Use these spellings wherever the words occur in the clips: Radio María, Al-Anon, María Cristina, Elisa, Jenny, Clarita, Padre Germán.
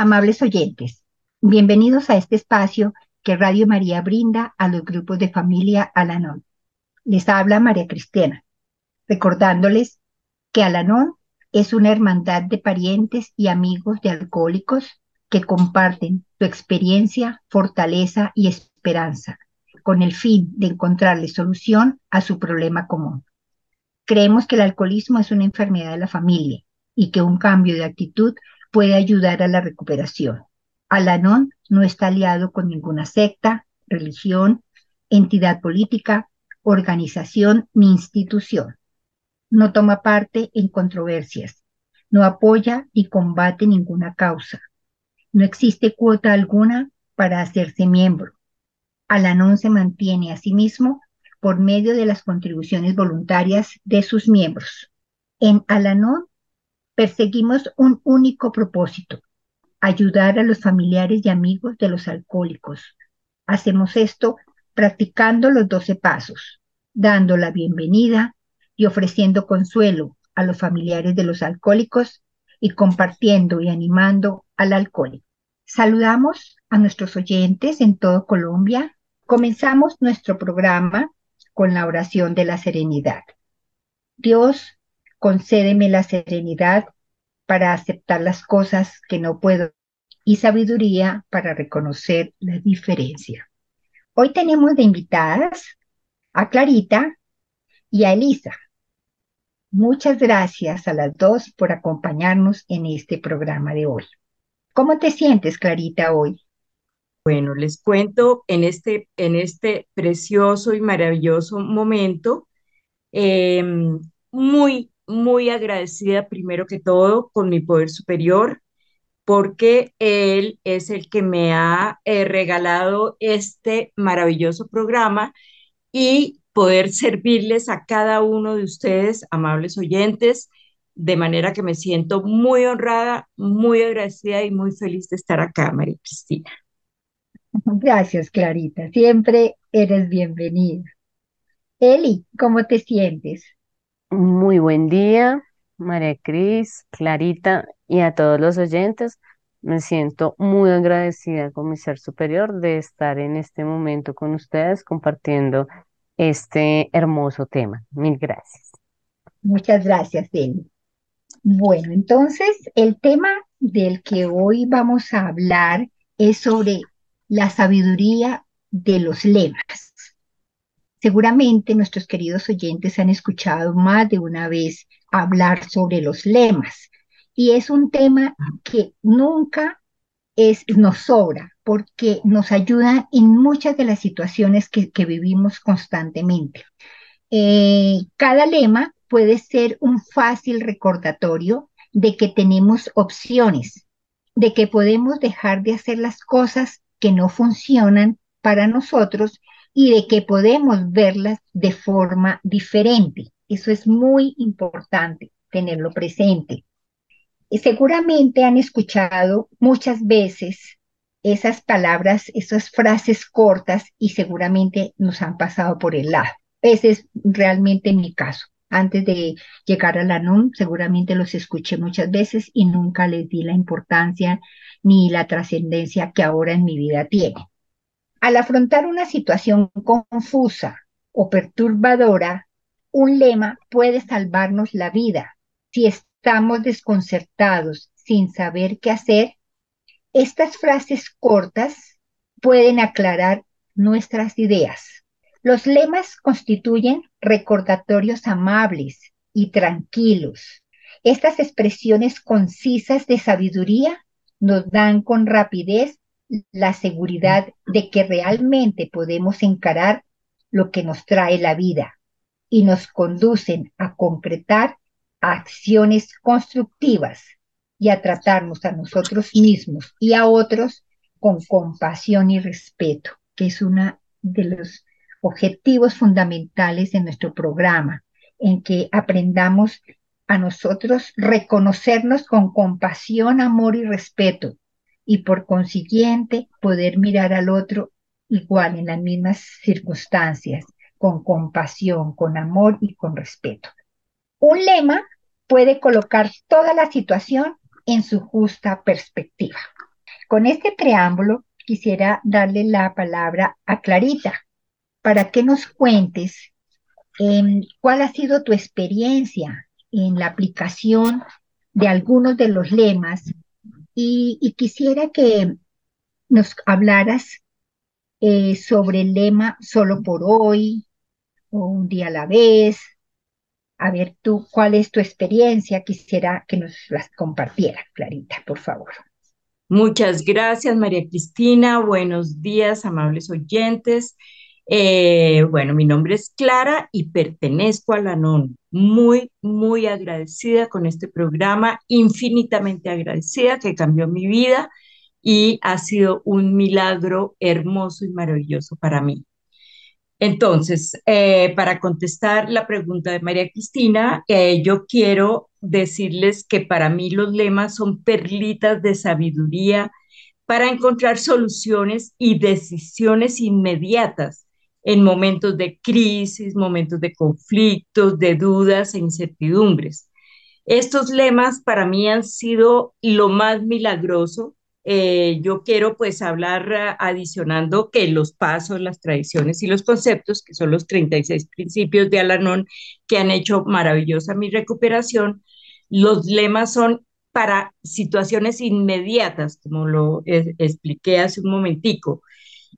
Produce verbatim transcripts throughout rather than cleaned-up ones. Amables oyentes, bienvenidos a este espacio que Radio María brinda a los grupos de familia Al-Anon. Les habla María Cristina, recordándoles que Al-Anon es una hermandad de parientes y amigos de alcohólicos que comparten su experiencia, fortaleza y esperanza, con el fin de encontrarle solución a su problema común. Creemos que el alcoholismo es una enfermedad de la familia y que un cambio de actitud puede ayudar a la recuperación. Al-Anon no está aliado con ninguna secta, religión, entidad política, organización ni institución. No toma parte en controversias, no apoya ni combate ninguna causa. No existe cuota alguna para hacerse miembro. Al-Anon se mantiene a sí mismo por medio de las contribuciones voluntarias de sus miembros. En Al-Anon perseguimos un único propósito: ayudar a los familiares y amigos de los alcohólicos. Hacemos esto practicando los doce pasos, dando la bienvenida y ofreciendo consuelo a los familiares de los alcohólicos y compartiendo y animando al alcohólico. Saludamos a nuestros oyentes en todo Colombia. Comenzamos nuestro programa con la oración de la serenidad. Dios, concédeme la serenidad para aceptar las cosas que no puedo y sabiduría para reconocer la diferencia. Hoy tenemos de invitadas a Clarita y a Elisa. Muchas gracias a las dos por acompañarnos en este programa de hoy. ¿Cómo te sientes, Clarita, hoy? Bueno, les cuento en este, en este precioso y maravilloso momento, eh, muy, muy agradecida primero que todo con mi poder superior, porque él es el que me ha eh, regalado este maravilloso programa y poder servirles a cada uno de ustedes, amables oyentes, de manera que me siento muy honrada, muy agradecida y muy feliz de estar acá, María Cristina. Gracias, Clarita. Siempre eres bienvenida. Eli, ¿cómo te sientes? Muy buen día, María Cris, Clarita y a todos los oyentes. Me siento muy agradecida con mi ser superior de estar en este momento con ustedes compartiendo este hermoso tema. Mil gracias. Muchas gracias, Jenny. Bueno, entonces el tema del que hoy vamos a hablar es sobre la sabiduría de los lemas. Seguramente nuestros queridos oyentes han escuchado más de una vez hablar sobre los lemas, y es un tema que nunca es, nos sobra, porque nos ayuda en muchas de las situaciones que, que vivimos constantemente. Eh, cada lema puede ser un fácil recordatorio de que tenemos opciones, de que podemos dejar de hacer las cosas que no funcionan para nosotros y de que podemos verlas de forma diferente. Eso es muy importante tenerlo presente. Y seguramente han escuchado muchas veces esas palabras, esas frases cortas, y seguramente nos han pasado por el lado. Ese es realmente mi caso. Antes de llegar a Al-Anon, seguramente los escuché muchas veces y nunca les di la importancia ni la trascendencia que ahora en mi vida tiene. Al afrontar una situación confusa o perturbadora, un lema puede salvarnos la vida. Si estamos desconcertados sin saber qué hacer, estas frases cortas pueden aclarar nuestras ideas. Los lemas constituyen recordatorios amables y tranquilos. Estas expresiones concisas de sabiduría nos dan con rapidez la seguridad de que realmente podemos encarar lo que nos trae la vida y nos conducen a concretar acciones constructivas y a tratarnos a nosotros mismos y a otros con compasión y respeto, que es uno de los objetivos fundamentales de nuestro programa, en que aprendamos a nosotros reconocernos con compasión, amor y respeto, y por consiguiente poder mirar al otro igual en las mismas circunstancias, con compasión, con amor y con respeto. Un lema puede colocar toda la situación en su justa perspectiva. Con este preámbulo quisiera darle la palabra a Clarita para que nos cuentes eh, cuál ha sido tu experiencia en la aplicación de algunos de los lemas y, y quisiera que nos hablaras eh, sobre el lema solo por hoy o un día a la vez. A ver tú, ¿cuál es tu experiencia? Quisiera que nos las compartieras, Clarita, por favor. Muchas gracias, María Cristina. Buenos días, amables oyentes. Eh, bueno, mi nombre es Clara y pertenezco a Al-Anon. Muy, muy agradecida con este programa, infinitamente agradecida, que cambió mi vida y ha sido un milagro hermoso y maravilloso para mí. Entonces, eh, para contestar la pregunta de María Cristina, eh, yo quiero decirles que para mí los lemas son perlitas de sabiduría para encontrar soluciones y decisiones inmediatas en momentos de crisis, momentos de conflictos, de dudas e incertidumbres. Estos lemas para mí han sido lo más milagroso. Eh, yo quiero pues hablar adicionando que los pasos, las tradiciones y los conceptos, que son los treinta y seis principios de Al-Anon que han hecho maravillosa mi recuperación, los lemas son para situaciones inmediatas, como lo eh, expliqué hace un momentico.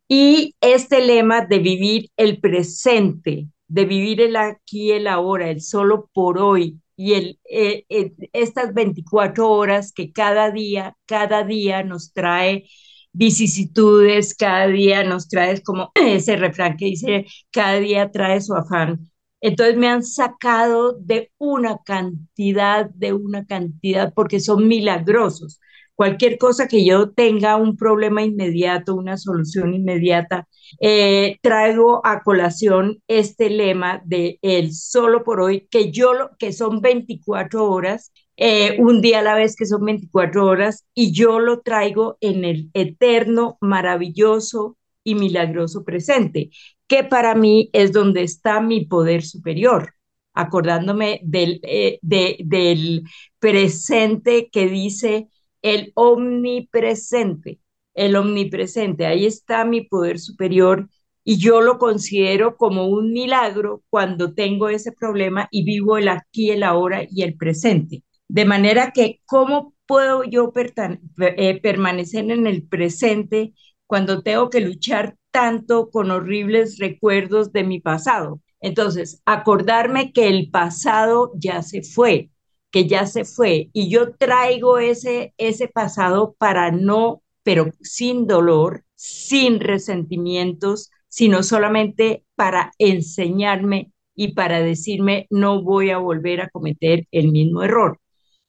Y este lema de vivir el presente, de vivir el aquí, el ahora, el solo por hoy, y el, eh, eh, estas veinticuatro horas que cada día, cada día nos trae vicisitudes, cada día nos trae como ese refrán que dice, cada día trae su afán. Entonces me han sacado de una cantidad, de una cantidad, porque son milagrosos. Cualquier cosa que yo tenga, un problema inmediato, una solución inmediata, eh, traigo a colación este lema de el solo por hoy, que, yo lo, que son veinticuatro horas, eh, un día a la vez que son veinticuatro horas, y yo lo traigo en el eterno, maravilloso y milagroso presente, que para mí es donde está mi poder superior, acordándome del, eh, de, del presente que dice, el omnipresente, el omnipresente, ahí está mi poder superior y yo lo considero como un milagro cuando tengo ese problema y vivo el aquí, el ahora y el presente. De manera que, ¿cómo puedo yo pertan- eh, permanecer en el presente cuando tengo que luchar tanto con horribles recuerdos de mi pasado? Entonces, acordarme que el pasado ya se fue. que ya se fue, y yo traigo ese, ese pasado para no, pero sin dolor, sin resentimientos, sino solamente para enseñarme y para decirme no voy a volver a cometer el mismo error.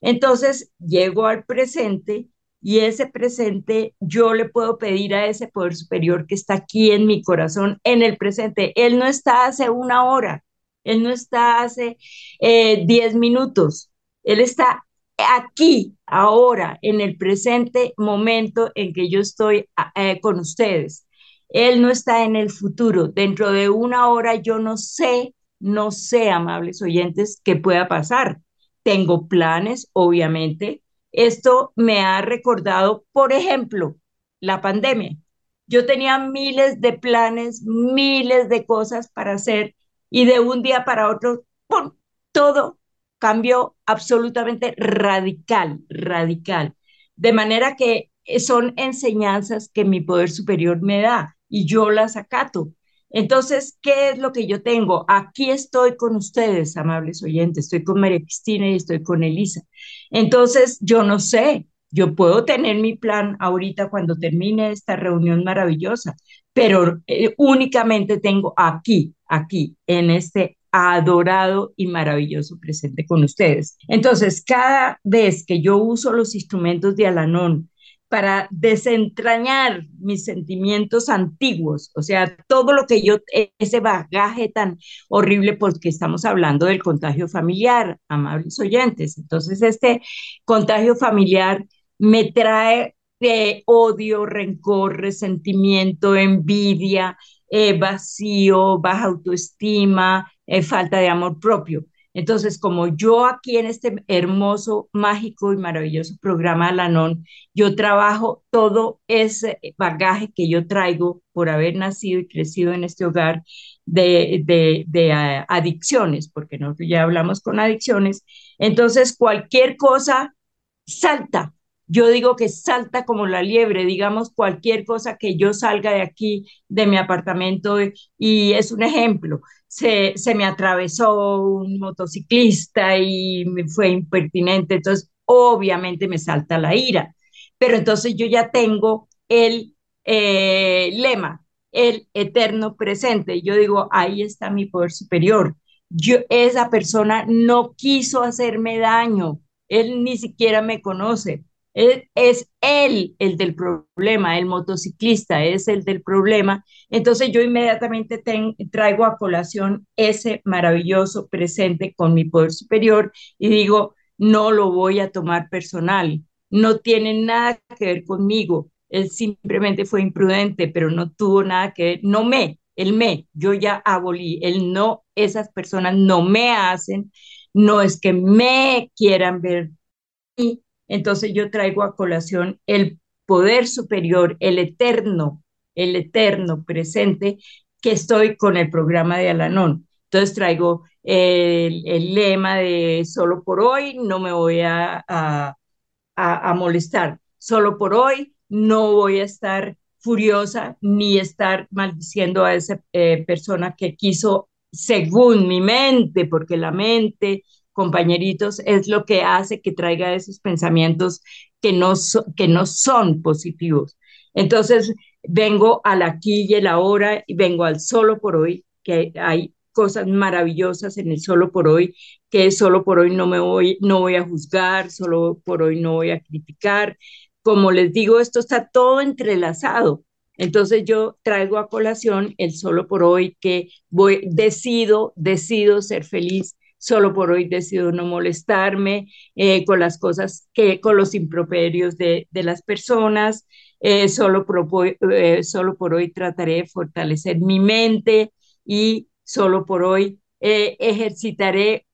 Entonces llego al presente y ese presente yo le puedo pedir a ese poder superior que está aquí en mi corazón, en el presente. Él no está hace una hora, él no está hace eh, diez minutos, Él está aquí, ahora, en el presente momento en que yo estoy eh, con ustedes. Él no está en el futuro. Dentro de una hora yo no sé, no sé, amables oyentes, qué pueda pasar. Tengo planes, obviamente. Esto me ha recordado, por ejemplo, la pandemia. Yo tenía miles de planes, miles de cosas para hacer y de un día para otro, ¡pum!, todo cambio absolutamente radical, radical. De manera que son enseñanzas que mi poder superior me da y yo las acato. Entonces, ¿qué es lo que yo tengo? Aquí estoy con ustedes, amables oyentes. Estoy con María Cristina y estoy con Elisa. Entonces, yo no sé. Yo puedo tener mi plan ahorita cuando termine esta reunión maravillosa, pero eh, únicamente tengo aquí, aquí, en este adorado y maravilloso presente con ustedes. Entonces, cada vez que yo uso los instrumentos de Al-Anon para desentrañar mis sentimientos antiguos, o sea, todo lo que yo, ese bagaje tan horrible, porque estamos hablando del contagio familiar, amables oyentes. Entonces, este contagio familiar me trae eh, odio, rencor, resentimiento, envidia, eh, vacío, baja autoestima, Eh, falta de amor propio. Entonces, como yo aquí en este hermoso, mágico y maravilloso programa Al-Anon, yo trabajo todo ese bagaje que yo traigo por haber nacido y crecido en este hogar de, de, de adicciones, porque nosotros ya hablamos con adicciones. Entonces, cualquier cosa salta. Yo digo que salta como la liebre, digamos, cualquier cosa que yo salga de aquí, de mi apartamento, y es un ejemplo, se, se me atravesó un motociclista y me fue impertinente, entonces obviamente me salta la ira, pero entonces yo ya tengo el eh, lema, el eterno presente, yo digo, ahí está mi poder superior, yo, esa persona no quiso hacerme daño, él ni siquiera me conoce. Es, es él el del problema, el motociclista es el del problema, entonces yo inmediatamente ten, traigo a colación ese maravilloso presente con mi poder superior y digo, no lo voy a tomar personal, no tiene nada que ver conmigo, él simplemente fue imprudente, pero no tuvo nada que ver, no me, él me, yo ya abolí, él no, esas personas no me hacen, no es que me quieran ver y entonces yo traigo a colación el poder superior, el eterno, el eterno presente que estoy con el programa de Al-Anon. Entonces traigo el, el lema de solo por hoy no me voy a, a, a, a molestar, solo por hoy no voy a estar furiosa ni estar maldiciendo a esa eh, persona que quiso según mi mente, porque la mente... compañeritos, es lo que hace que traiga esos pensamientos que no, so, que no son positivos. Entonces, vengo al aquí y el ahora, y vengo al solo por hoy, que hay cosas maravillosas en el solo por hoy, que solo por hoy no me voy, no voy a juzgar, solo por hoy no voy a criticar. Como les digo, esto está todo entrelazado. Entonces yo traigo a colación el solo por hoy, que voy, decido, decido ser feliz, solo por hoy decido no molestarme eh, con las cosas, que, con los improperios de, de las personas, eh, solo, propo, eh, solo por hoy trataré de fortalecer mi mente y solo por hoy eh, ejercitaré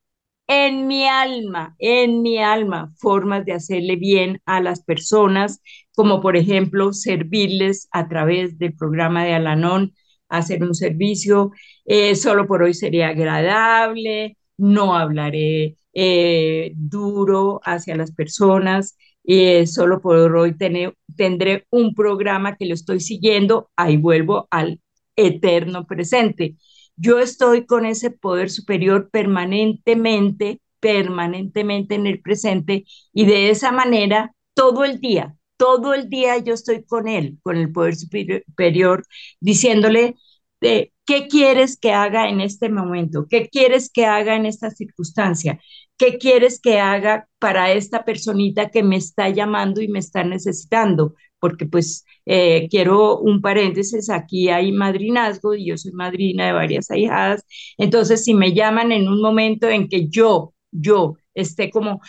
en mi alma, en mi alma, formas de hacerle bien a las personas, como por ejemplo servirles a través del programa de Al-Anon, hacer un servicio, eh, solo por hoy sería agradable, no hablaré eh, duro hacia las personas, eh, solo por hoy tener, tendré un programa que lo estoy siguiendo, ahí vuelvo al eterno presente. Yo estoy con ese poder superior permanentemente, permanentemente en el presente y de esa manera todo el día, todo el día yo estoy con él, con el poder superior, diciéndole de... ¿Qué quieres que haga en este momento? ¿Qué quieres que haga en esta circunstancia? ¿Qué quieres que haga para esta personita que me está llamando y me está necesitando? Porque pues eh, quiero un paréntesis, aquí hay madrinazgo y yo soy madrina de varias ahijadas. Entonces si me llaman en un momento en que yo, yo esté como,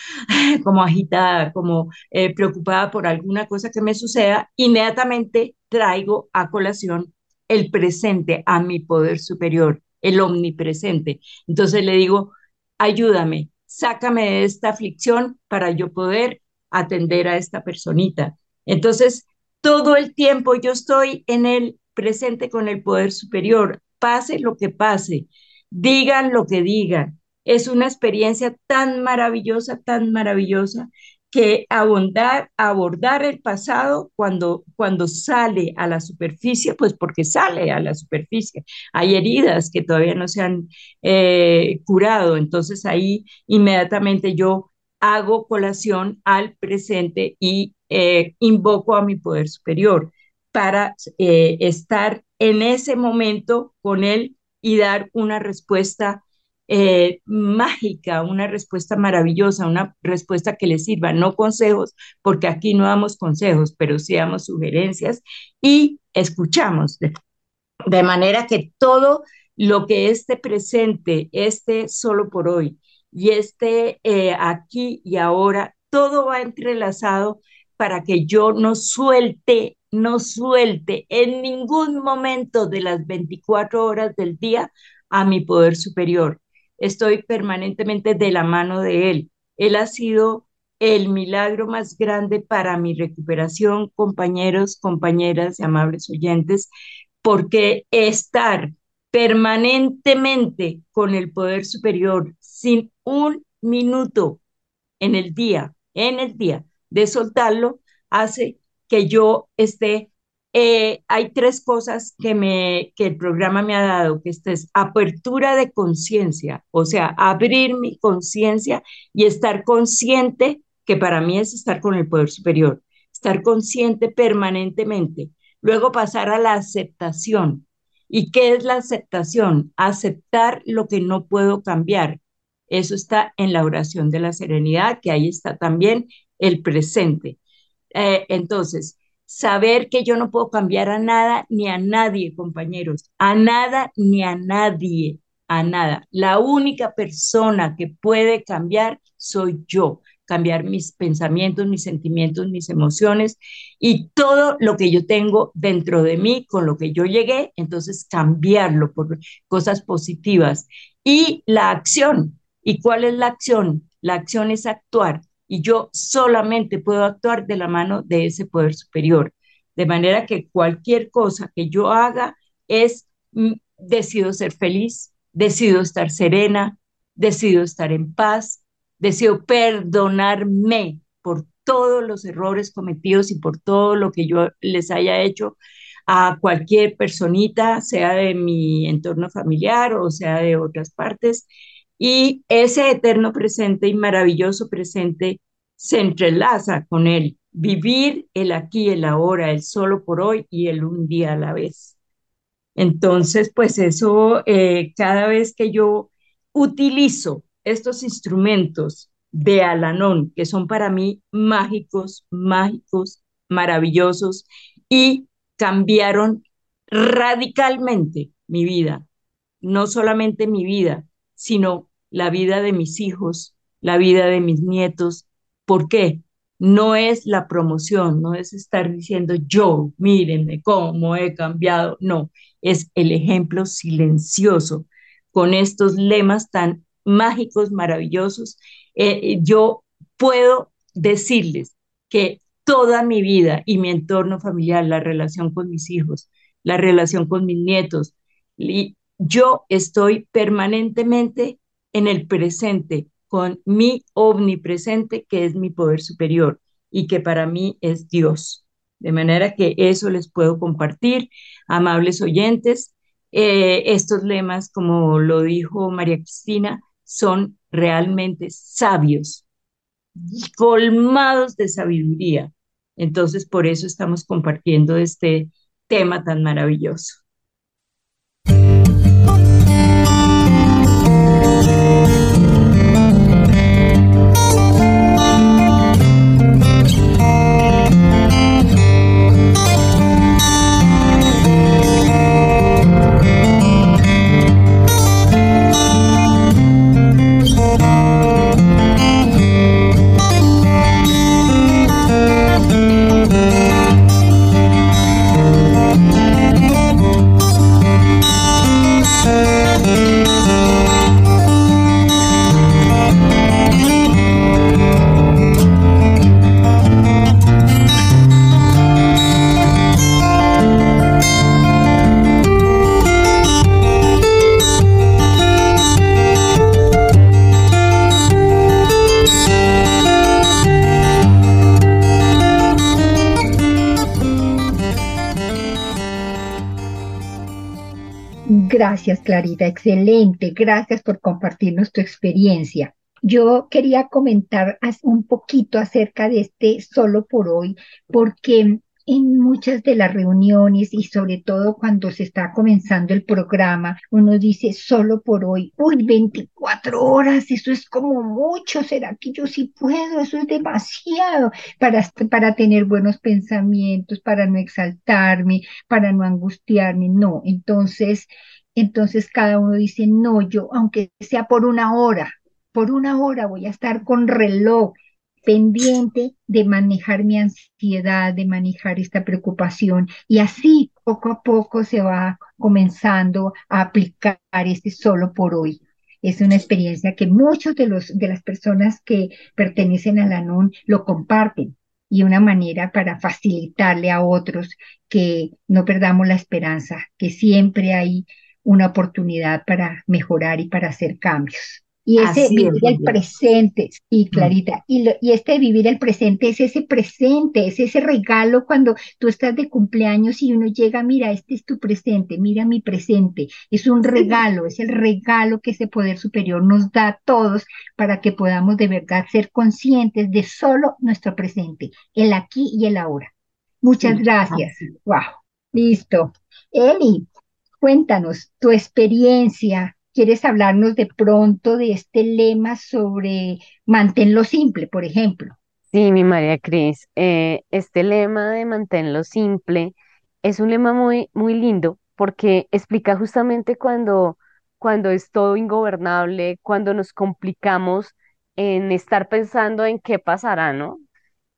como agitada, como eh, preocupada por alguna cosa que me suceda, inmediatamente traigo a colación el presente a mi poder superior, el omnipresente. Entonces le digo, ayúdame, sácame de esta aflicción para yo poder atender a esta personita. Entonces, todo el tiempo yo estoy en el presente con el poder superior, pase lo que pase, digan lo que digan. Es una experiencia tan maravillosa, tan maravillosa, que abordar, abordar el pasado cuando, cuando sale a la superficie, pues porque sale a la superficie. Hay heridas que todavía no se han eh, curado, entonces ahí inmediatamente yo hago colación al presente y eh, invoco a mi poder superior para eh, estar en ese momento con él y dar una respuesta Eh, mágica, una respuesta maravillosa, una respuesta que le sirva, no consejos, porque aquí no damos consejos, pero sí damos sugerencias y escuchamos, de, de manera que todo lo que este presente, este solo por hoy y este eh, aquí y ahora, todo va entrelazado para que yo no suelte, no suelte en ningún momento de las veinticuatro horas del día a mi poder superior. estoy permanentemente de la mano de Él. Él ha sido el milagro más grande para mi recuperación, compañeros, compañeras y amables oyentes, porque estar permanentemente con el poder superior, sin un minuto en el día, en el día de soltarlo, hace que yo esté... Eh, hay tres cosas que, me, que el programa me ha dado, que esta es apertura de conciencia, o sea, abrir mi conciencia y estar consciente, que para mí es estar con el poder superior, estar consciente permanentemente, luego pasar a la aceptación. ¿Y qué es la aceptación? Aceptar lo que no puedo cambiar, eso está en la oración de la serenidad, que ahí está también el presente. Eh, entonces, saber que yo no puedo cambiar a nada ni a nadie, compañeros, a nada ni a nadie, a nada. La única persona que puede cambiar soy yo, cambiar mis pensamientos, mis sentimientos, mis emociones y todo lo que yo tengo dentro de mí, con lo que yo llegué, entonces cambiarlo por cosas positivas. Y la acción, ¿y cuál es la acción? La acción es actuar. Y yo solamente puedo actuar de la mano de ese poder superior. De manera que cualquier cosa que yo haga es, mm, decido ser feliz, decido estar serena, decido estar en paz, decido perdonarme por todos los errores cometidos y por todo lo que yo les haya hecho a cualquier personita, sea de mi entorno familiar o sea de otras partes. Y ese eterno presente y maravilloso presente se entrelaza con él. Vivir el aquí, el ahora, el solo por hoy y el un día a la vez. Entonces, pues eso, eh, cada vez que yo utilizo estos instrumentos de Al-Anon, que son para mí mágicos, mágicos, maravillosos, y cambiaron radicalmente mi vida, no solamente mi vida, sino la vida de mis hijos, la vida de mis nietos. ¿Por qué? No es la promoción, no es estar diciendo yo, mírenme cómo he cambiado, no, es el ejemplo silencioso. Con estos lemas tan mágicos, maravillosos, eh, yo puedo decirles que toda mi vida y mi entorno familiar, la relación con mis hijos, la relación con mis nietos, y yo estoy permanentemente en el presente, con mi omnipresente, que es mi poder superior, y que para mí es Dios. De manera que eso les puedo compartir, amables oyentes. Eh, estos lemas, como lo dijo María Cristina, son realmente sabios, colmados de sabiduría. Entonces, por eso estamos compartiendo este tema tan maravilloso. Gracias, Clarita, excelente, gracias por compartirnos tu experiencia. Yo quería comentar un poquito acerca de este solo por hoy, porque en muchas de las reuniones y sobre todo cuando se está comenzando el programa, uno dice solo por hoy, uy, veinticuatro horas, eso es como mucho, ¿será que yo sí puedo? Eso es demasiado para, para tener buenos pensamientos, para no exaltarme, para no angustiarme, no, entonces... Entonces cada uno dice, no, yo aunque sea por una hora, por una hora voy a estar con reloj pendiente de manejar mi ansiedad, de manejar esta preocupación. Y así poco a poco se va comenzando a aplicar este solo por hoy. Es una experiencia que muchos de, los, de las personas que pertenecen a Al-Anon lo comparten, y una manera para facilitarle a otros que no perdamos la esperanza, que siempre hay una oportunidad para mejorar y para hacer cambios. Y ese Así vivir es, el presente, sí, Clarita, y, lo, y este vivir el presente es ese presente, es ese regalo cuando tú estás de cumpleaños y uno llega, mira, este es tu presente, mira mi presente, es un regalo, es el regalo que ese poder superior nos da a todos para que podamos de verdad ser conscientes de solo nuestro presente, el aquí y el ahora. Muchas sí, gracias. Así. Wow, listo. Eli, cuéntanos tu experiencia. ¿Quieres hablarnos de pronto de este lema sobre manténlo simple, por ejemplo? Sí, mi María Cris, eh, este lema de manténlo simple es un lema muy, muy lindo, porque explica justamente cuando, cuando es todo ingobernable, cuando nos complicamos en estar pensando en qué pasará, ¿no?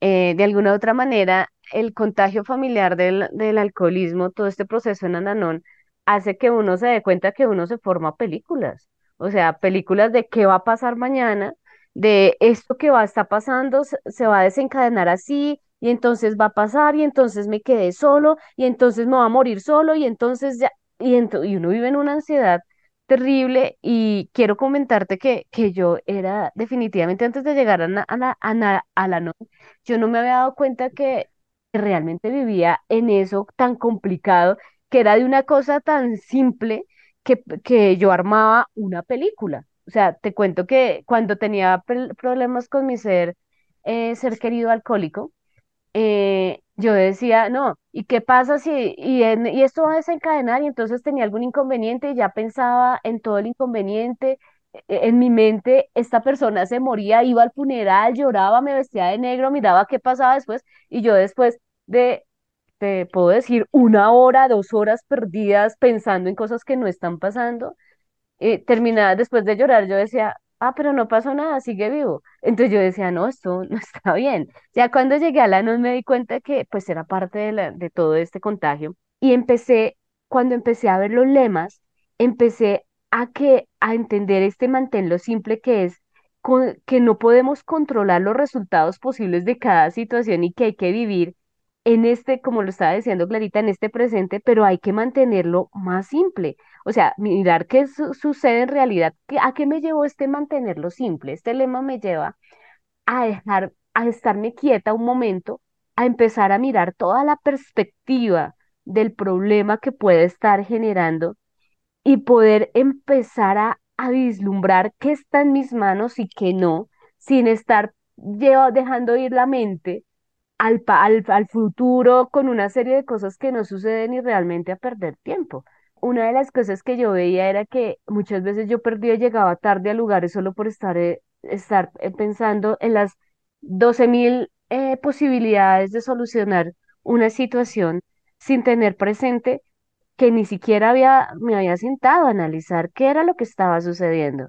Eh, de alguna u otra manera, el contagio familiar del, del alcoholismo, todo este proceso en Al-Anon, hace que uno se dé cuenta que uno se forma películas, o sea, películas de qué va a pasar mañana, de esto que va a estar pasando, se va a desencadenar así, y entonces va a pasar, y entonces me quedé solo, y entonces me va a morir solo, y entonces ya, y, ento- y uno vive en una ansiedad terrible, y quiero comentarte que, que yo era, definitivamente antes de llegar a la, a la, a la, a la noche, yo no me había dado cuenta que realmente vivía en eso tan complicado, que era de una cosa tan simple que, que yo armaba una película. O sea, te cuento que cuando tenía pel- problemas con mi ser, eh, ser querido alcohólico, eh, yo decía, no, ¿y qué pasa si y, en, y esto va a desencadenar? Y entonces tenía algún inconveniente y ya pensaba en todo el inconveniente. En mi mente, esta persona se moría, iba al funeral, lloraba, me vestía de negro, miraba qué pasaba después, y yo después de... te puedo decir, una hora, dos horas perdidas pensando en cosas que no están pasando, eh, terminaba después de llorar, yo decía, ah, pero no pasó nada, sigue vivo. Entonces yo decía, no, esto no está bien. Ya cuando llegué a Al-Anon me di cuenta que pues era parte de, la, de todo este contagio, y empecé, cuando empecé a ver los lemas, empecé a, que, a entender este manténlo simple, que es con, que no podemos controlar los resultados posibles de cada situación y que hay que vivir en este, como lo estaba diciendo Clarita, en este presente, pero hay que mantenerlo más simple. O sea, mirar qué su- sucede en realidad. ¿A qué me llevó este mantenerlo simple? Este lema me lleva a dejar, a estarme quieta un momento, a empezar a mirar toda la perspectiva del problema que puede estar generando y poder empezar a, a vislumbrar qué está en mis manos y qué no, sin estar llevo, dejando ir la mente Al, al, al futuro con una serie de cosas que no suceden y realmente a perder tiempo. Una de las cosas que yo veía era que muchas veces yo perdía y llegaba tarde a lugares solo por estar, eh, estar eh, pensando en las doce mil eh, posibilidades de solucionar una situación sin tener presente que ni siquiera había, me había sentado a analizar qué era lo que estaba sucediendo.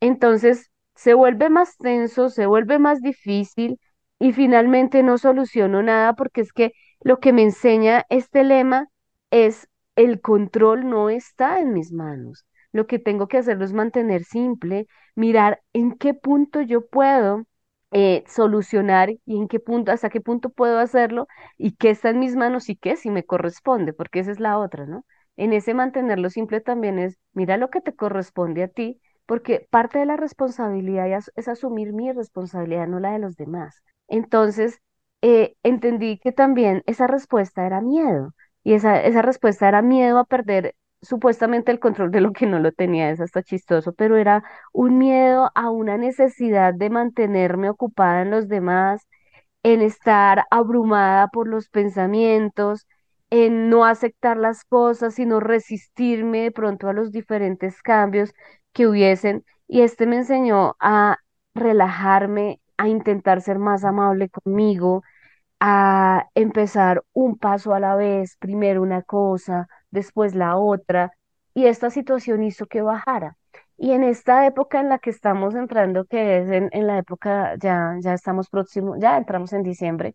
Entonces se vuelve más tenso, se vuelve más difícil, y finalmente no soluciono nada, porque es que lo que me enseña este lema es el control no está en mis manos. Lo que tengo que hacer es mantener simple, mirar en qué punto yo puedo eh, solucionar y en qué punto, hasta qué punto puedo hacerlo y qué está en mis manos y qué sí me corresponde, porque esa es la otra, ¿no? En ese mantenerlo simple también es, mira lo que te corresponde a ti, porque parte de la responsabilidad es, es asumir mi responsabilidad, no la de los demás. Entonces, eh, entendí que también esa respuesta era miedo, y esa, esa respuesta era miedo a perder supuestamente el control de lo que no lo tenía, es hasta chistoso, pero era un miedo a una necesidad de mantenerme ocupada en los demás, en estar abrumada por los pensamientos, en no aceptar las cosas, sino resistirme de pronto a los diferentes cambios que hubiesen, y este me enseñó a relajarme, a intentar ser más amable conmigo, a empezar un paso a la vez, primero una cosa, después la otra, y esta situación hizo que bajara. Y en esta época en la que estamos entrando, que es en, en la época, ya, ya estamos próximos, ya entramos en diciembre,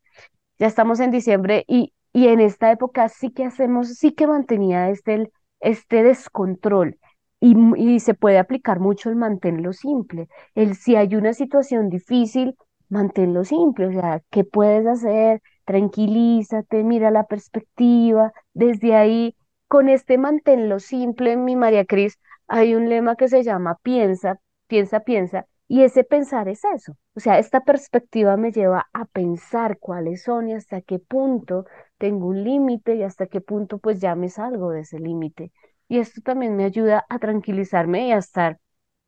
ya estamos en diciembre, y, y en esta época sí que hacemos, sí que mantenía este, este descontrol, Y, y se puede aplicar mucho el manténlo simple. El, si hay una situación difícil, manténlo simple. O sea, ¿qué puedes hacer? Tranquilízate, mira la perspectiva. Desde ahí, con este manténlo simple, mi María Cris, hay un lema que se llama piensa, piensa, piensa. Y ese pensar es eso. O sea, esta perspectiva me lleva a pensar cuáles son y hasta qué punto tengo un límite y hasta qué punto pues ya me salgo de ese límite. Y esto también me ayuda a tranquilizarme y a estar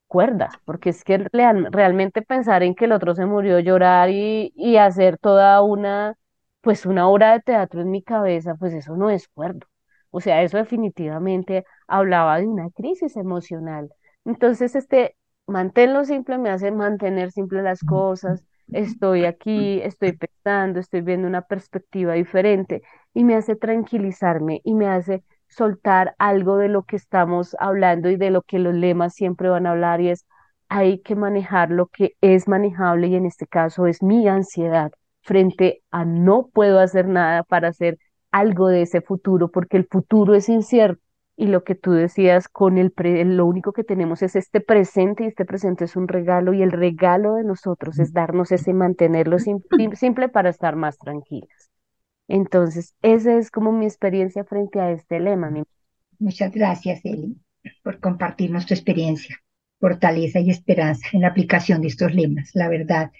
cuerda, porque es que real, realmente pensar en que el otro se murió, llorar y, y hacer toda una, pues una obra de teatro en mi cabeza, pues eso no es cuerdo. O sea, eso definitivamente hablaba de una crisis emocional. Entonces, este, manténlo simple me hace mantener simple las cosas, estoy aquí, estoy pensando, estoy viendo una perspectiva diferente y me hace tranquilizarme y me hace soltar algo de lo que estamos hablando y de lo que los lemas siempre van a hablar, y es hay que manejar lo que es manejable, y en este caso es mi ansiedad frente a no puedo hacer nada para hacer algo de ese futuro, porque el futuro es incierto y lo que tú decías con el pre, lo único que tenemos es este presente, y este presente es un regalo, y el regalo de nosotros es darnos ese mantenerlo simple, simple para estar más tranquilas. Entonces, esa es como mi experiencia frente a este lema. Muchas gracias, Eli, por compartirnos tu experiencia, fortaleza y esperanza en la aplicación de estos lemas. La verdad,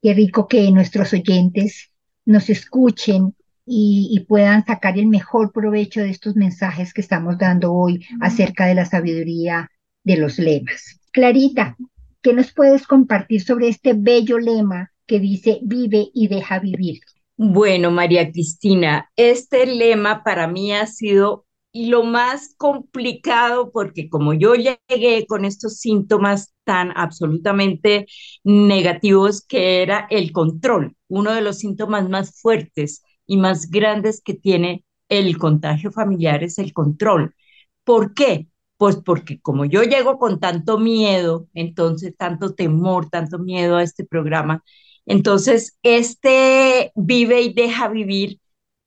qué rico que nuestros oyentes nos escuchen y, y puedan sacar el mejor provecho de estos mensajes que estamos dando hoy acerca de la sabiduría de los lemas. Clarita, ¿qué nos puedes compartir sobre este bello lema que dice vive y deja vivir? Bueno, María Cristina, este lema para mí ha sido lo más complicado porque como yo llegué con estos síntomas tan absolutamente negativos que era el control, uno de los síntomas más fuertes y más grandes que tiene el contagio familiar es el control. ¿Por qué? Pues porque como yo llego con tanto miedo, entonces tanto temor, tanto miedo a este programa, entonces, este vive y deja vivir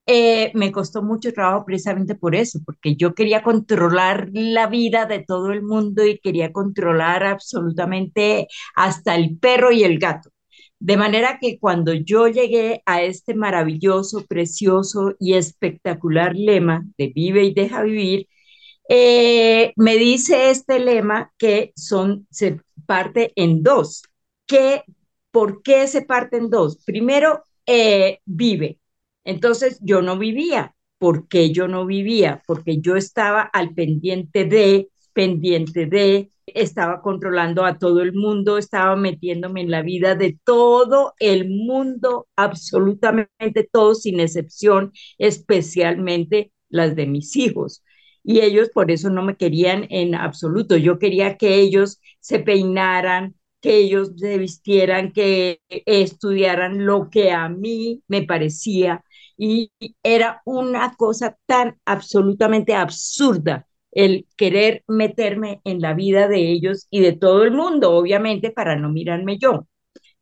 eh, me costó mucho trabajo precisamente por eso, porque yo quería controlar la vida de todo el mundo y quería controlar absolutamente hasta el perro y el gato. De manera que cuando yo llegué a este maravilloso, precioso y espectacular lema de vive y deja vivir, eh, me dice este lema que son, se parte en dos, que ¿por qué se parten dos? Primero, eh, vive. Entonces, yo no vivía. ¿Por qué yo no vivía? Porque yo estaba al pendiente de, pendiente de, estaba controlando a todo el mundo, estaba metiéndome en la vida de todo el mundo, absolutamente todos, sin excepción, especialmente las de mis hijos. Y ellos por eso no me querían en absoluto. Yo quería que ellos se peinaran, que ellos se vistieran, que estudiaran lo que a mí me parecía, y era una cosa tan absolutamente absurda el querer meterme en la vida de ellos y de todo el mundo, obviamente para no mirarme yo.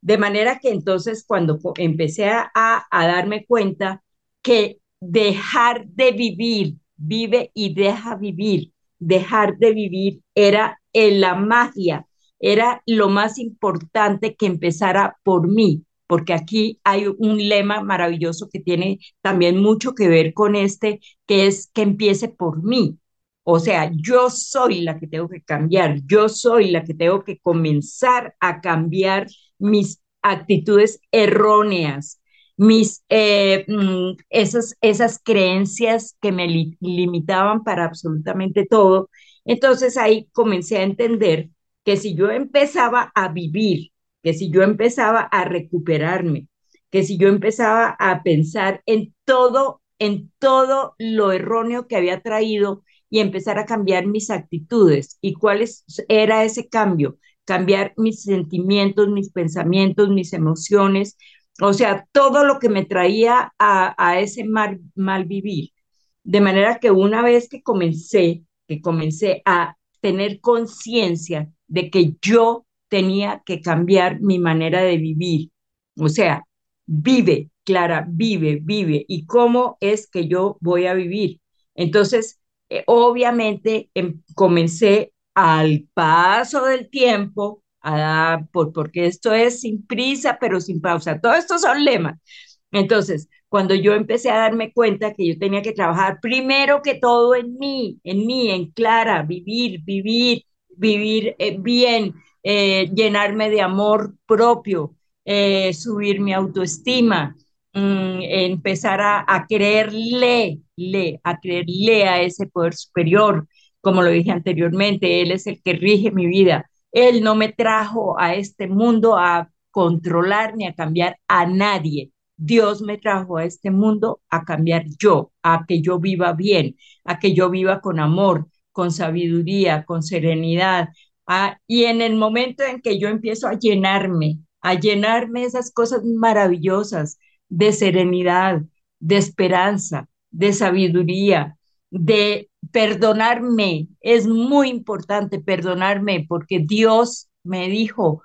De manera que entonces cuando empecé a, a darme cuenta que dejar de vivir, vive y deja vivir, dejar de vivir era en la magia, era lo más importante que empezara por mí, porque aquí hay un lema maravilloso que tiene también mucho que ver con este, que es que empiece por mí. O sea, yo soy la que tengo que cambiar, yo soy la que tengo que comenzar a cambiar mis actitudes erróneas, mis, eh, esas, esas creencias que me li- limitaban para absolutamente todo. Entonces ahí comencé a entender que si yo empezaba a vivir, que si yo empezaba a recuperarme, que si yo empezaba a pensar en todo, en todo lo erróneo que había traído y empezar a cambiar mis actitudes, y cuál es, era ese cambio, cambiar mis sentimientos, mis pensamientos, mis emociones, o sea, todo lo que me traía a, a ese mal, mal vivir. De manera que una vez que comencé, que comencé a tener conciencia de que yo tenía que cambiar mi manera de vivir. O sea, vive, Clara, vive, vive. ¿Y cómo es que yo voy a vivir? Entonces, eh, obviamente, em- comencé al paso del tiempo, a, por, porque esto es sin prisa pero sin pausa, todos estos son lemas. Entonces, cuando yo empecé a darme cuenta que yo tenía que trabajar primero que todo en mí, en mí, en Clara, vivir, vivir, vivir eh, bien, eh, llenarme de amor propio, eh, subir mi autoestima, mm, empezar a, a creerle, le, a creerle a ese poder superior, como lo dije anteriormente, él es el que rige mi vida. Él no me trajo a este mundo a controlar ni a cambiar a nadie. Dios me trajo a este mundo a cambiar yo, a que yo viva bien, a que yo viva con amor, con sabiduría, con serenidad. Ah, y en el momento en que yo empiezo a llenarme, a llenarme esas cosas maravillosas de serenidad, de esperanza, de sabiduría, de perdonarme, es muy importante perdonarme, porque Dios me dijo: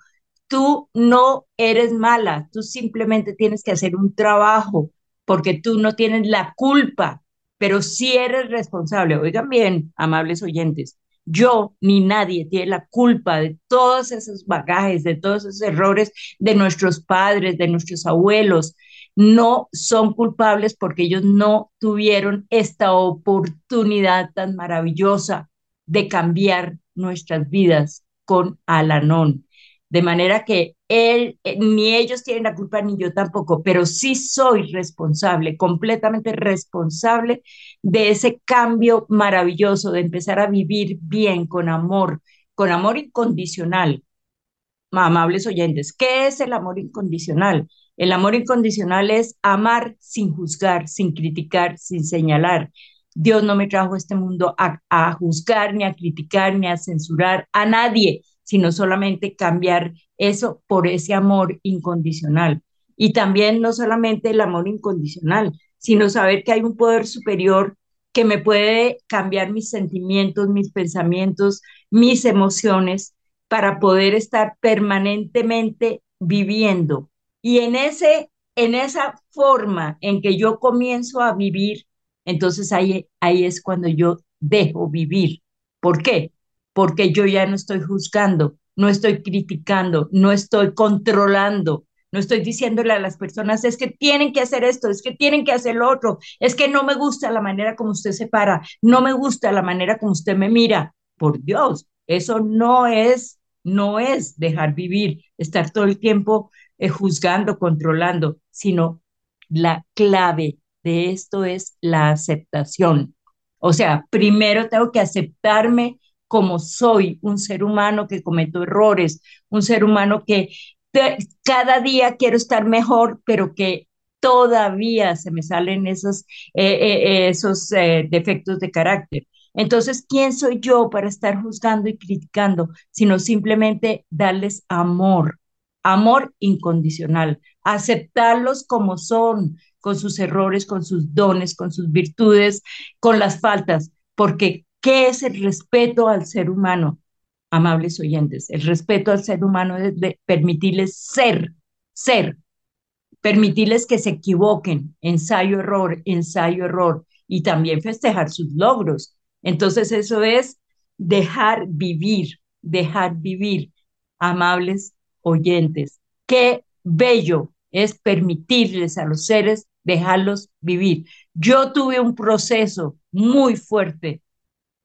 tú no eres mala, tú simplemente tienes que hacer un trabajo, porque tú no tienes la culpa, pero sí eres responsable. Oigan bien, amables oyentes, yo ni nadie tiene la culpa de todos esos bagajes, de todos esos errores de nuestros padres, de nuestros abuelos. No son culpables porque ellos no tuvieron esta oportunidad tan maravillosa de cambiar nuestras vidas con Al-Anon. De manera que él, ni ellos tienen la culpa, ni yo tampoco, pero sí soy responsable, completamente responsable de ese cambio maravilloso, de empezar a vivir bien, con amor, con amor incondicional. Amables oyentes, ¿qué es el amor incondicional? El amor incondicional es amar sin juzgar, sin criticar, sin señalar. Dios no me trajo a este mundo a, a juzgar, ni a criticar, ni a censurar a nadie, sino solamente cambiar eso por ese amor incondicional. Y también no solamente el amor incondicional, sino saber que hay un poder superior que me puede cambiar mis sentimientos, mis pensamientos, mis emociones, para poder estar permanentemente viviendo. Y en, ese, en esa forma en que yo comienzo a vivir, entonces ahí, ahí es cuando yo dejo vivir. ¿Por qué? Porque yo ya no estoy juzgando, no estoy criticando, no estoy controlando, no estoy diciéndole a las personas: es que tienen que hacer esto, es que tienen que hacer lo otro, es que no me gusta la manera como usted se para, no me gusta la manera como usted me mira. Por Dios, eso no es, no es dejar vivir, estar todo el tiempo eh, juzgando, controlando, sino la clave de esto es la aceptación. O sea, primero tengo que aceptarme como soy, un ser humano que cometo errores, un ser humano que te, cada día quiero estar mejor, pero que todavía se me salen esos, eh, eh, esos eh, defectos de carácter. Entonces, ¿quién soy yo para estar juzgando y criticando? Sino simplemente darles amor, amor incondicional, aceptarlos como son, con sus errores, con sus dones, con sus virtudes, con las faltas, porque ¿qué es el respeto al ser humano? Amables oyentes, el respeto al ser humano es de permitirles ser, ser, permitirles que se equivoquen, ensayo, error, ensayo, error, y también festejar sus logros. Entonces eso es dejar vivir, dejar vivir, amables oyentes. Qué bello es permitirles a los seres dejarlos vivir. Yo tuve un proceso muy fuerte,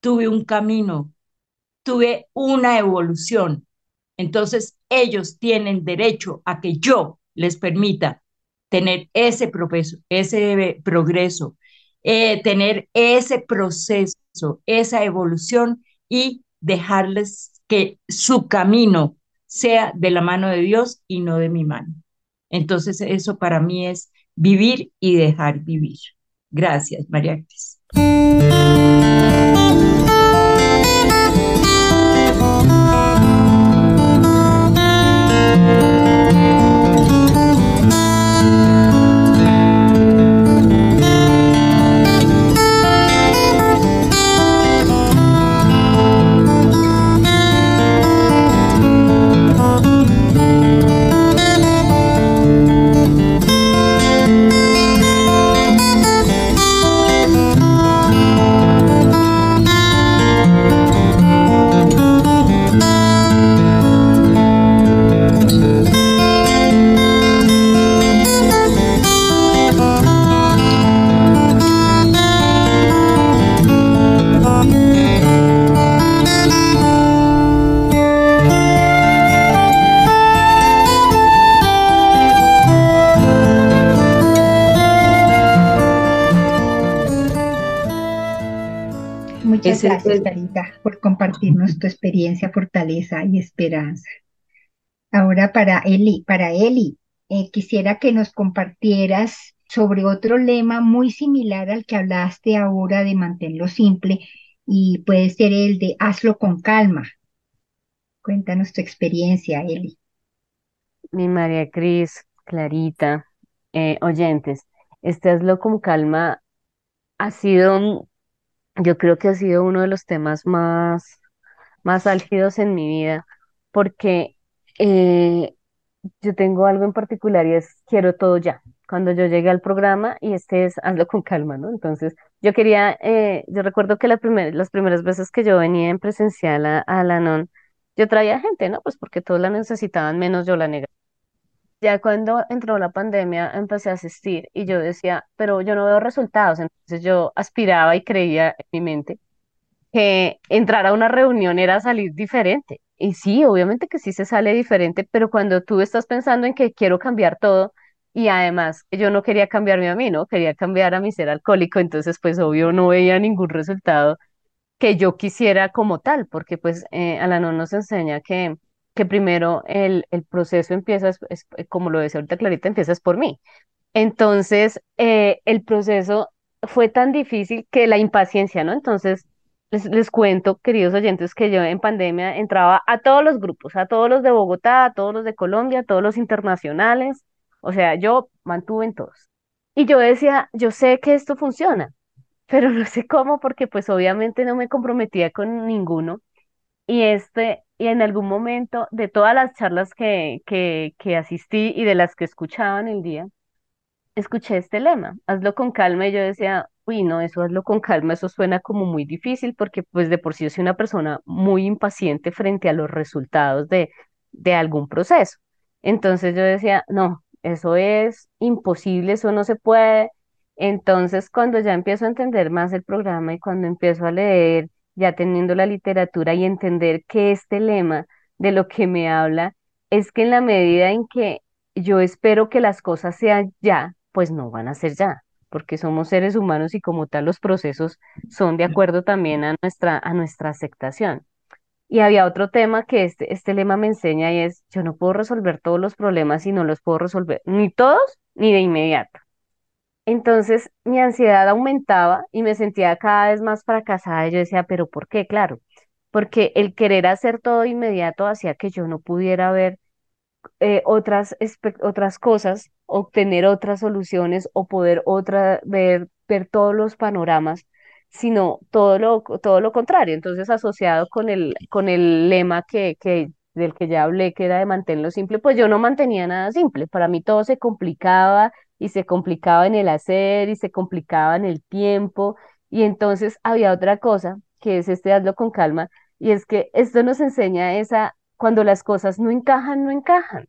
tuve un camino, tuve una evolución. Entonces ellos tienen derecho a que yo les permita tener ese progreso, ese progreso eh, tener ese proceso, esa evolución, y dejarles que su camino sea de la mano de Dios y no de mi mano. Entonces eso para mí es vivir y dejar vivir. Gracias, María Cristina. Muchas es gracias, Clarita, por compartirnos tu experiencia, fortaleza y esperanza. Ahora para Eli, para Eli eh, quisiera que nos compartieras sobre otro lema muy similar al que hablaste ahora de mantenerlo simple, y puede ser el de hazlo con calma. Cuéntanos tu experiencia, Eli. Mi María Cris, Clarita, eh, oyentes, este hazlo con calma ha sido, yo creo que ha sido uno de los temas más, más álgidos en mi vida, porque eh, yo tengo algo en particular y es quiero todo ya. Cuando yo llegué al programa, y este es hazlo con calma, ¿no? Entonces, yo quería, eh, yo recuerdo que la primer, las primeras veces que yo venía en presencial a Al-Anon, yo traía gente, ¿no? Pues porque todos la necesitaban, menos yo la negaba. Ya cuando entró la pandemia empecé a asistir y yo decía, pero yo no veo resultados. Entonces yo aspiraba y creía en mi mente que entrar a una reunión era salir diferente. Y sí, obviamente que sí se sale diferente, pero cuando tú estás pensando en que quiero cambiar todo y además yo no quería cambiarme a mí, ¿no? Quería cambiar a mi ser alcohólico, entonces pues obvio no veía ningún resultado que yo quisiera como tal, porque pues eh, Al-Anon nos enseña que que primero el, el proceso empieza, es, es, como lo decía ahorita Clarita, empieza es por mí. Entonces, eh, el proceso fue tan difícil que la impaciencia, ¿no? Entonces, les, les cuento, queridos oyentes, que yo en pandemia entraba a todos los grupos, a todos los de Bogotá, a todos los de Colombia, a todos los internacionales, o sea, yo mantuve en todos. Y yo decía, yo sé que esto funciona, pero no sé cómo, porque pues obviamente no me comprometía con ninguno. Y este... Y en algún momento, de todas las charlas que, que, que asistí y de las que escuchaba en el día, escuché este lema, hazlo con calma, y yo decía, uy, no, eso hazlo con calma, eso suena como muy difícil, porque pues de por sí yo soy una persona muy impaciente frente a los resultados de, de algún proceso. Entonces yo decía, no, eso es imposible, eso no se puede. Entonces cuando ya empiezo a entender más el programa y cuando empiezo a leer, ya teniendo la literatura y entender que este lema de lo que me habla es que en la medida en que yo espero que las cosas sean ya, pues no van a ser ya, porque somos seres humanos y como tal los procesos son de acuerdo también a nuestra, a nuestra aceptación. Y había otro tema que este, este lema me enseña y es, yo no puedo resolver todos los problemas y no los puedo resolver, ni todos ni de inmediato. Entonces mi ansiedad aumentaba y me sentía cada vez más fracasada y yo decía, ¿pero por qué? Claro, porque el querer hacer todo inmediato hacía que yo no pudiera ver eh, otras, otras cosas, obtener otras soluciones o poder otra, ver, ver todos los panoramas, sino todo lo, todo lo contrario. Entonces asociado con el, con el lema que, que, del que ya hablé, que era de mantenerlo simple, pues yo no mantenía nada simple, para mí todo se complicaba, y se complicaba en el hacer, y se complicaba en el tiempo, y entonces había otra cosa, que es este hazlo con calma, y es que esto nos enseña esa, cuando las cosas no encajan, no encajan.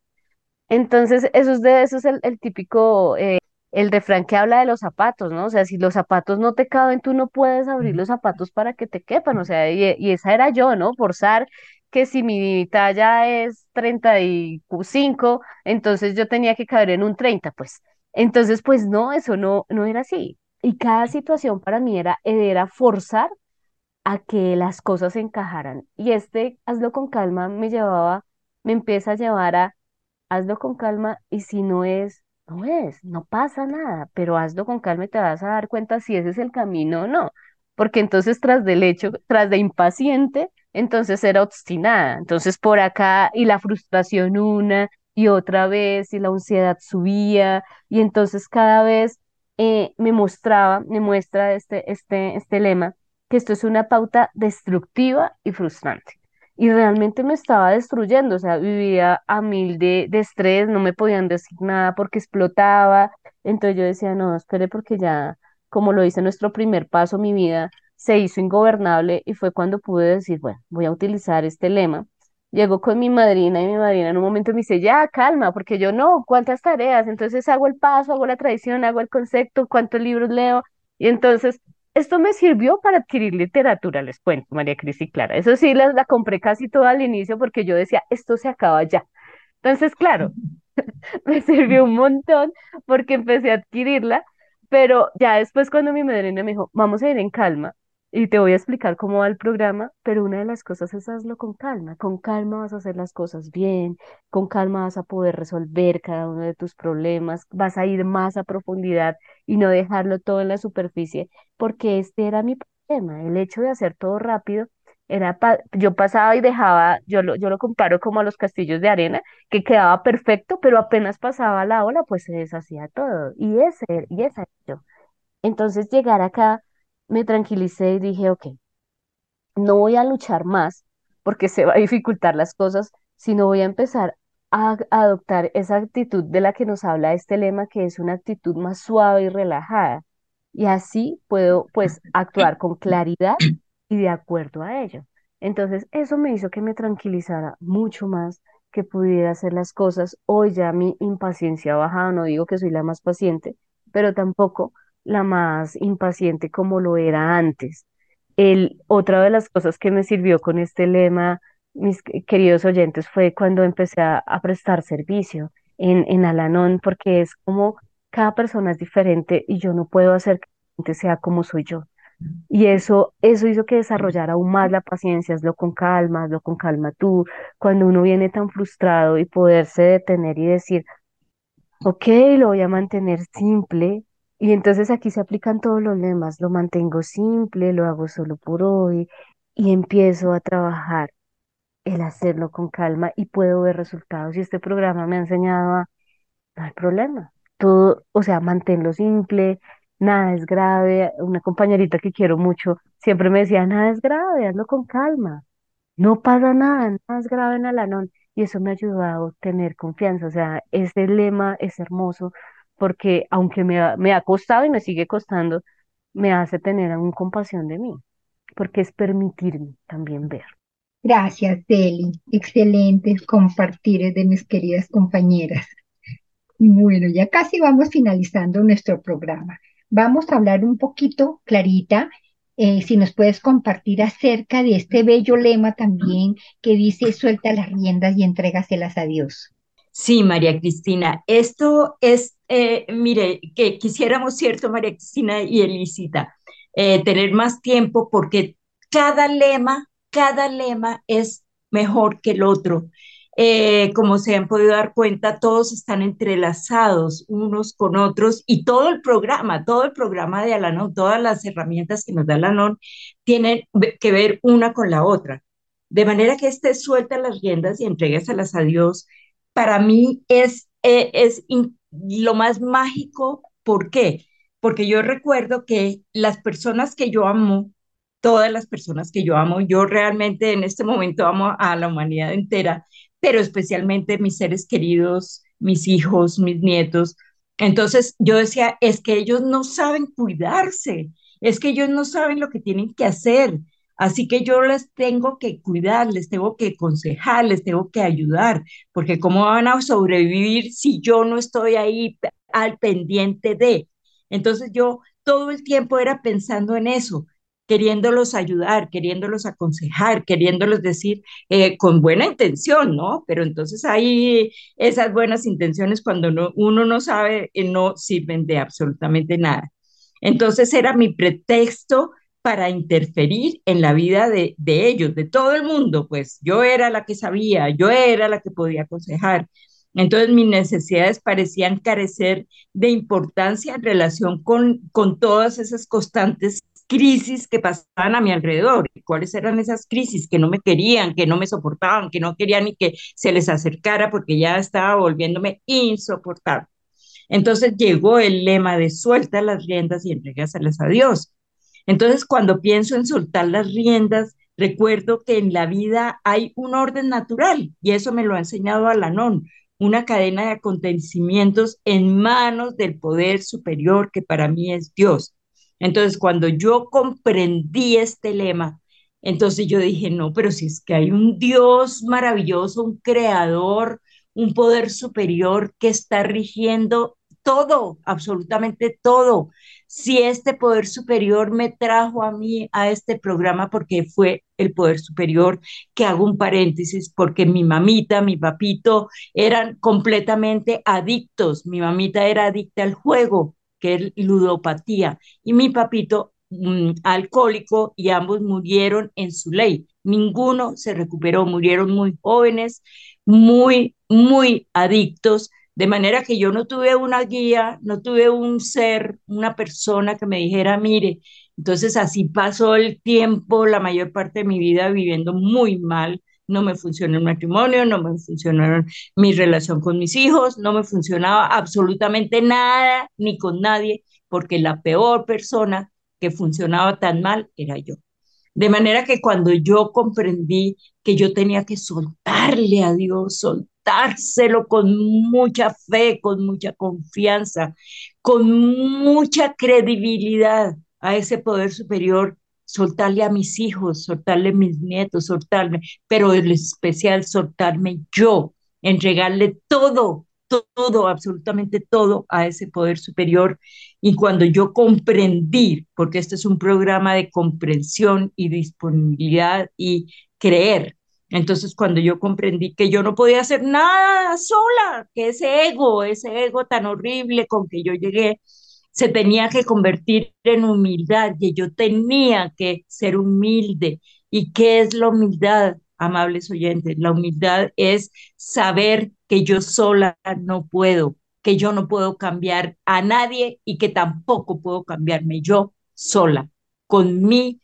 Entonces, eso es, de, eso es el, el típico, eh, el refrán que habla de los zapatos, ¿no? O sea, si los zapatos no te caben, tú no puedes abrir los zapatos para que te quepan, o sea, y, y esa era yo, ¿no? Forzar que si mi talla es treinta y cinco, entonces yo tenía que caber en un treinta, pues. Entonces, pues no, eso no, no era así. Y cada situación para mí era, era forzar a que las cosas se encajaran. Y este hazlo con calma me llevaba, me empieza a llevar a hazlo con calma y si no es, no es, no pasa nada, pero hazlo con calma y te vas a dar cuenta si ese es el camino o no. Porque entonces tras del hecho, tras de impaciente, entonces era obstinada. Entonces por acá y la frustración una... y otra vez, y la ansiedad subía, y entonces cada vez eh, me mostraba, me muestra este, este, este lema, que esto es una pauta destructiva y frustrante, y realmente me estaba destruyendo, o sea, vivía a mil de, de estrés, no me podían decir nada porque explotaba, entonces yo decía, no, espere, porque ya, como lo hice nuestro primer paso, mi vida se hizo ingobernable, y fue cuando pude decir, bueno, voy a utilizar este lema. Llegó con mi madrina y mi madrina en un momento me dice, ya, calma, porque yo no, ¿cuántas tareas? Entonces hago el paso, hago la tradición, hago el concepto, ¿cuántos libros leo? Y entonces, esto me sirvió para adquirir literatura, les cuento, María Cris y Clara. Eso sí, la, la compré casi toda al inicio porque yo decía, esto se acaba ya. Entonces, claro, me sirvió un montón porque empecé a adquirirla, pero ya después cuando mi madrina me dijo, vamos a ir en calma, Y te voy a explicar cómo va el programa, pero una de las cosas es hazlo con calma. Con calma vas a hacer las cosas bien, con calma vas a poder resolver cada uno de tus problemas, vas a ir más a profundidad y no dejarlo todo en la superficie, porque este era mi problema, el hecho de hacer todo rápido. Era pa yo pasaba y dejaba, yo lo, yo lo comparo como a los castillos de arena, que quedaba perfecto, pero apenas pasaba la ola, pues se deshacía todo. Y ese, y esa era yo. Entonces llegar acá, me tranquilicé y dije, ok, no voy a luchar más porque se va a dificultar las cosas, sino voy a empezar a adoptar esa actitud de la que nos habla este lema, que es una actitud más suave y relajada. Y así puedo, pues, actuar con claridad y de acuerdo a ello. Entonces, eso me hizo que me tranquilizara mucho más, que pudiera hacer las cosas. Hoy ya mi impaciencia ha bajado, no digo que soy la más paciente, pero tampoco la más impaciente como lo era antes. El, otra de las cosas que me sirvió con este lema, mis queridos oyentes, fue cuando empecé a, a prestar servicio en, en Al-Anon, porque es como cada persona es diferente y yo no puedo hacer que la gente sea como soy yo. Y eso, eso hizo que desarrollara aún más la paciencia, hazlo con calma, hazlo con calma tú, cuando uno viene tan frustrado y poderse detener y decir, ok, lo voy a mantener simple. Y entonces aquí se aplican todos los lemas, lo mantengo simple, lo hago solo por hoy y empiezo a trabajar el hacerlo con calma y puedo ver resultados. Y este programa me ha enseñado a, no hay problema, todo, o sea, manténlo simple, nada es grave. Una compañerita que quiero mucho siempre me decía, nada es grave, hazlo con calma, no pasa nada, nada es grave en Al-Anon. Y eso me ha ayudado a obtener confianza, o sea, ese lema es hermoso, porque aunque me ha, me ha costado y me sigue costando, me hace tener aún compasión de mí, porque es permitirme también ver. Gracias, Deli. Excelente compartir de mis queridas compañeras. Bueno, ya casi vamos finalizando nuestro programa. Vamos a hablar un poquito, Clarita, eh, si nos puedes compartir acerca de este bello lema también que dice, suelta las riendas y entrégaselas a Dios. Sí, María Cristina, esto es, eh, mire, que quisiéramos, cierto, María Cristina y Elisita, eh, tener más tiempo, porque cada lema, cada lema es mejor que el otro. Eh, como se han podido dar cuenta, todos están entrelazados unos con otros, y todo el programa, todo el programa de Al-Anon, todas las herramientas que nos da Al-Anon tienen que ver una con la otra. De manera que este suelta las riendas y entrégaselas a Dios, para mí es, eh, es in, lo más mágico. ¿Por qué? Porque yo recuerdo que las personas que yo amo, todas las personas que yo amo, yo realmente en este momento amo a la humanidad entera, pero especialmente mis seres queridos, mis hijos, mis nietos. Entonces yo decía, es que ellos no saben cuidarse, es que ellos no saben lo que tienen que hacer, así que yo les tengo que cuidar, les tengo que aconsejar, les tengo que ayudar, porque ¿cómo van a sobrevivir si yo no estoy ahí al pendiente de? Entonces yo todo el tiempo era pensando en eso, queriéndolos ayudar, queriéndolos aconsejar, queriéndolos decir eh, con buena intención, ¿no? Pero entonces ahí esas buenas intenciones, cuando no, uno no sabe, eh, no sirven de absolutamente nada. Entonces era mi pretexto para interferir en la vida de, de ellos, de todo el mundo, pues yo era la que sabía, yo era la que podía aconsejar. Entonces mis necesidades parecían carecer de importancia en relación con, con todas esas constantes crisis que pasaban a mi alrededor. ¿Y cuáles eran esas crisis? Que no me querían, que no me soportaban, que no querían ni que se les acercara, porque ya estaba volviéndome insoportable. Entonces llegó el lema de suelta las riendas y entrégaselas a Dios. Entonces, cuando pienso en soltar las riendas, recuerdo que en la vida hay un orden natural, y eso me lo ha enseñado Al-Anon, una cadena de acontecimientos en manos del poder superior, que para mí es Dios. Entonces, cuando yo comprendí este lema, entonces yo dije, no, pero si es que hay un Dios maravilloso, un creador, un poder superior que está rigiendo todo, absolutamente todo. Si este poder superior me trajo a mí a este programa, porque fue el poder superior, que hago un paréntesis, porque mi mamita, mi papito eran completamente adictos. Mi mamita era adicta al juego, que es ludopatía, y mi papito mmm, alcohólico, y ambos murieron en su ley. Ninguno se recuperó, murieron muy jóvenes, muy, muy adictos, de manera que yo no tuve una guía, no tuve un ser, una persona que me dijera, mire. Entonces así pasó el tiempo, la mayor parte de mi vida viviendo muy mal. No me funcionó el matrimonio, no me funcionó mi relación con mis hijos, no me funcionaba absolutamente nada, ni con nadie, porque la peor persona que funcionaba tan mal era yo. De manera que cuando yo comprendí que yo tenía que soltarle a Dios, soltárselo con mucha fe, con mucha confianza, con mucha credibilidad a ese poder superior, soltarle a mis hijos, soltarle a mis nietos, soltarme, pero en especial soltarme yo, entregarle todo, todo, absolutamente todo a ese poder superior. Y cuando yo comprendí, porque este es un programa de comprensión y disponibilidad y creer, entonces cuando yo comprendí que yo no podía hacer nada sola, que ese ego, ese ego tan horrible con que yo llegué, se tenía que convertir en humildad, y yo tenía que ser humilde. ¿Y qué es la humildad, amables oyentes? La humildad es saber que yo sola no puedo, que yo no puedo cambiar a nadie y que tampoco puedo cambiarme yo sola, con mi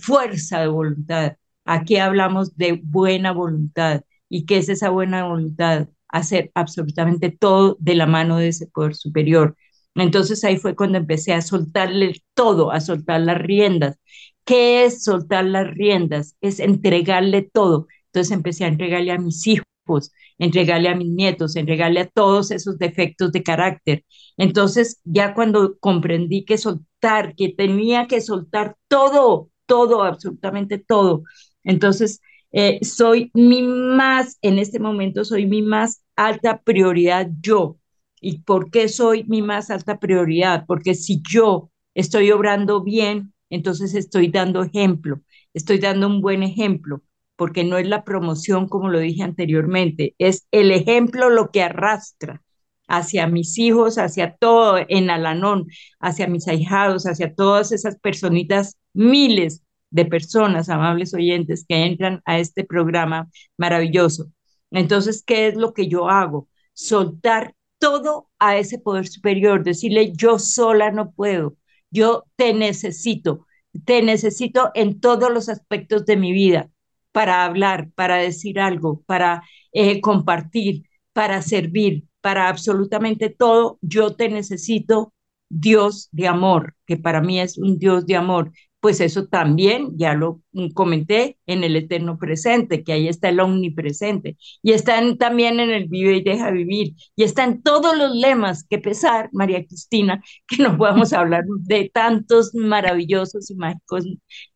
fuerza de voluntad. Aquí hablamos de buena voluntad. ¿Y qué es esa buena voluntad? Hacer absolutamente todo de la mano de ese poder superior. Entonces ahí fue cuando empecé a soltarle todo, a soltar las riendas. ¿Qué es soltar las riendas? Es entregarle todo. Entonces empecé a entregarle a mis hijos, entregarle a mis nietos, entregarle a todos esos defectos de carácter. Entonces ya cuando comprendí que soltar, que tenía que soltar todo, todo, absolutamente todo. Entonces eh, soy mi más, en este momento soy mi más alta prioridad yo. ¿Y por qué soy mi más alta prioridad? Porque si yo estoy obrando bien, entonces estoy dando ejemplo, estoy dando un buen ejemplo, porque no es la promoción, como lo dije anteriormente, es el ejemplo lo que arrastra hacia mis hijos, hacia todo en Al-Anon, hacia mis ahijados, hacia todas esas personitas, miles de personas, amables oyentes, que entran a este programa maravilloso. Entonces, ¿qué es lo que yo hago? Soltar todo a ese poder superior, decirle yo sola no puedo, yo te necesito, te necesito en todos los aspectos de mi vida, para hablar, para decir algo, para eh, compartir, para servir, para absolutamente todo, yo te necesito, Dios de amor, que para mí es un Dios de amor. Pues eso también, ya lo comenté, en el eterno presente, que ahí está el omnipresente, y está en, también en el vive y deja vivir, y está en todos los lemas, que pesar, María Cristina, que no podemos hablar de tantos maravillosos y mágicos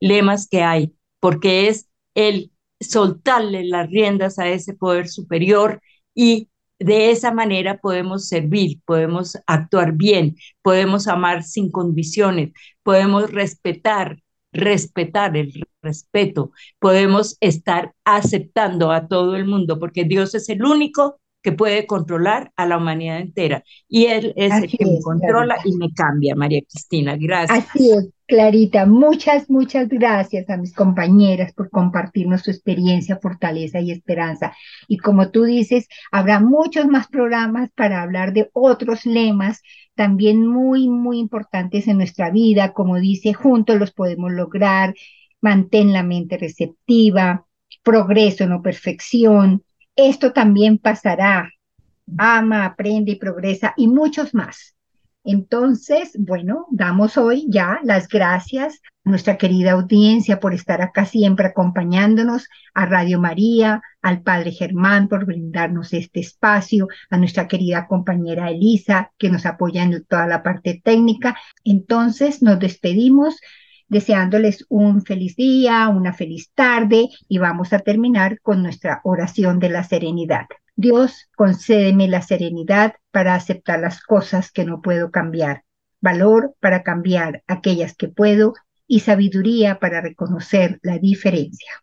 lemas que hay, porque es el soltarle las riendas a ese poder superior, y de esa manera podemos servir, podemos actuar bien, podemos amar sin condiciones, podemos respetar, respetar el respeto, podemos estar aceptando a todo el mundo, porque Dios es el único que puede controlar a la humanidad entera. Y Él es el que me controla y me cambia, María Cristina. Gracias. Así es, Clarita. Muchas, muchas gracias a mis compañeras por compartirnos su experiencia, fortaleza y esperanza. Y como tú dices, habrá muchos más programas para hablar de otros lemas también muy, muy importantes en nuestra vida. Como dice, juntos los podemos lograr, mantén la mente receptiva, progreso, no perfección. Esto también pasará, ama, aprende y progresa, y muchos más. Entonces, bueno, damos hoy ya las gracias a nuestra querida audiencia por estar acá siempre acompañándonos, a Radio María, al Padre Germán por brindarnos este espacio, a nuestra querida compañera Elisa, que nos apoya en toda la parte técnica. Entonces, nos despedimos deseándoles un feliz día, una feliz tarde, y vamos a terminar con nuestra oración de la serenidad. Dios, concédeme la serenidad para aceptar las cosas que no puedo cambiar, valor para cambiar aquellas que puedo y sabiduría para reconocer la diferencia.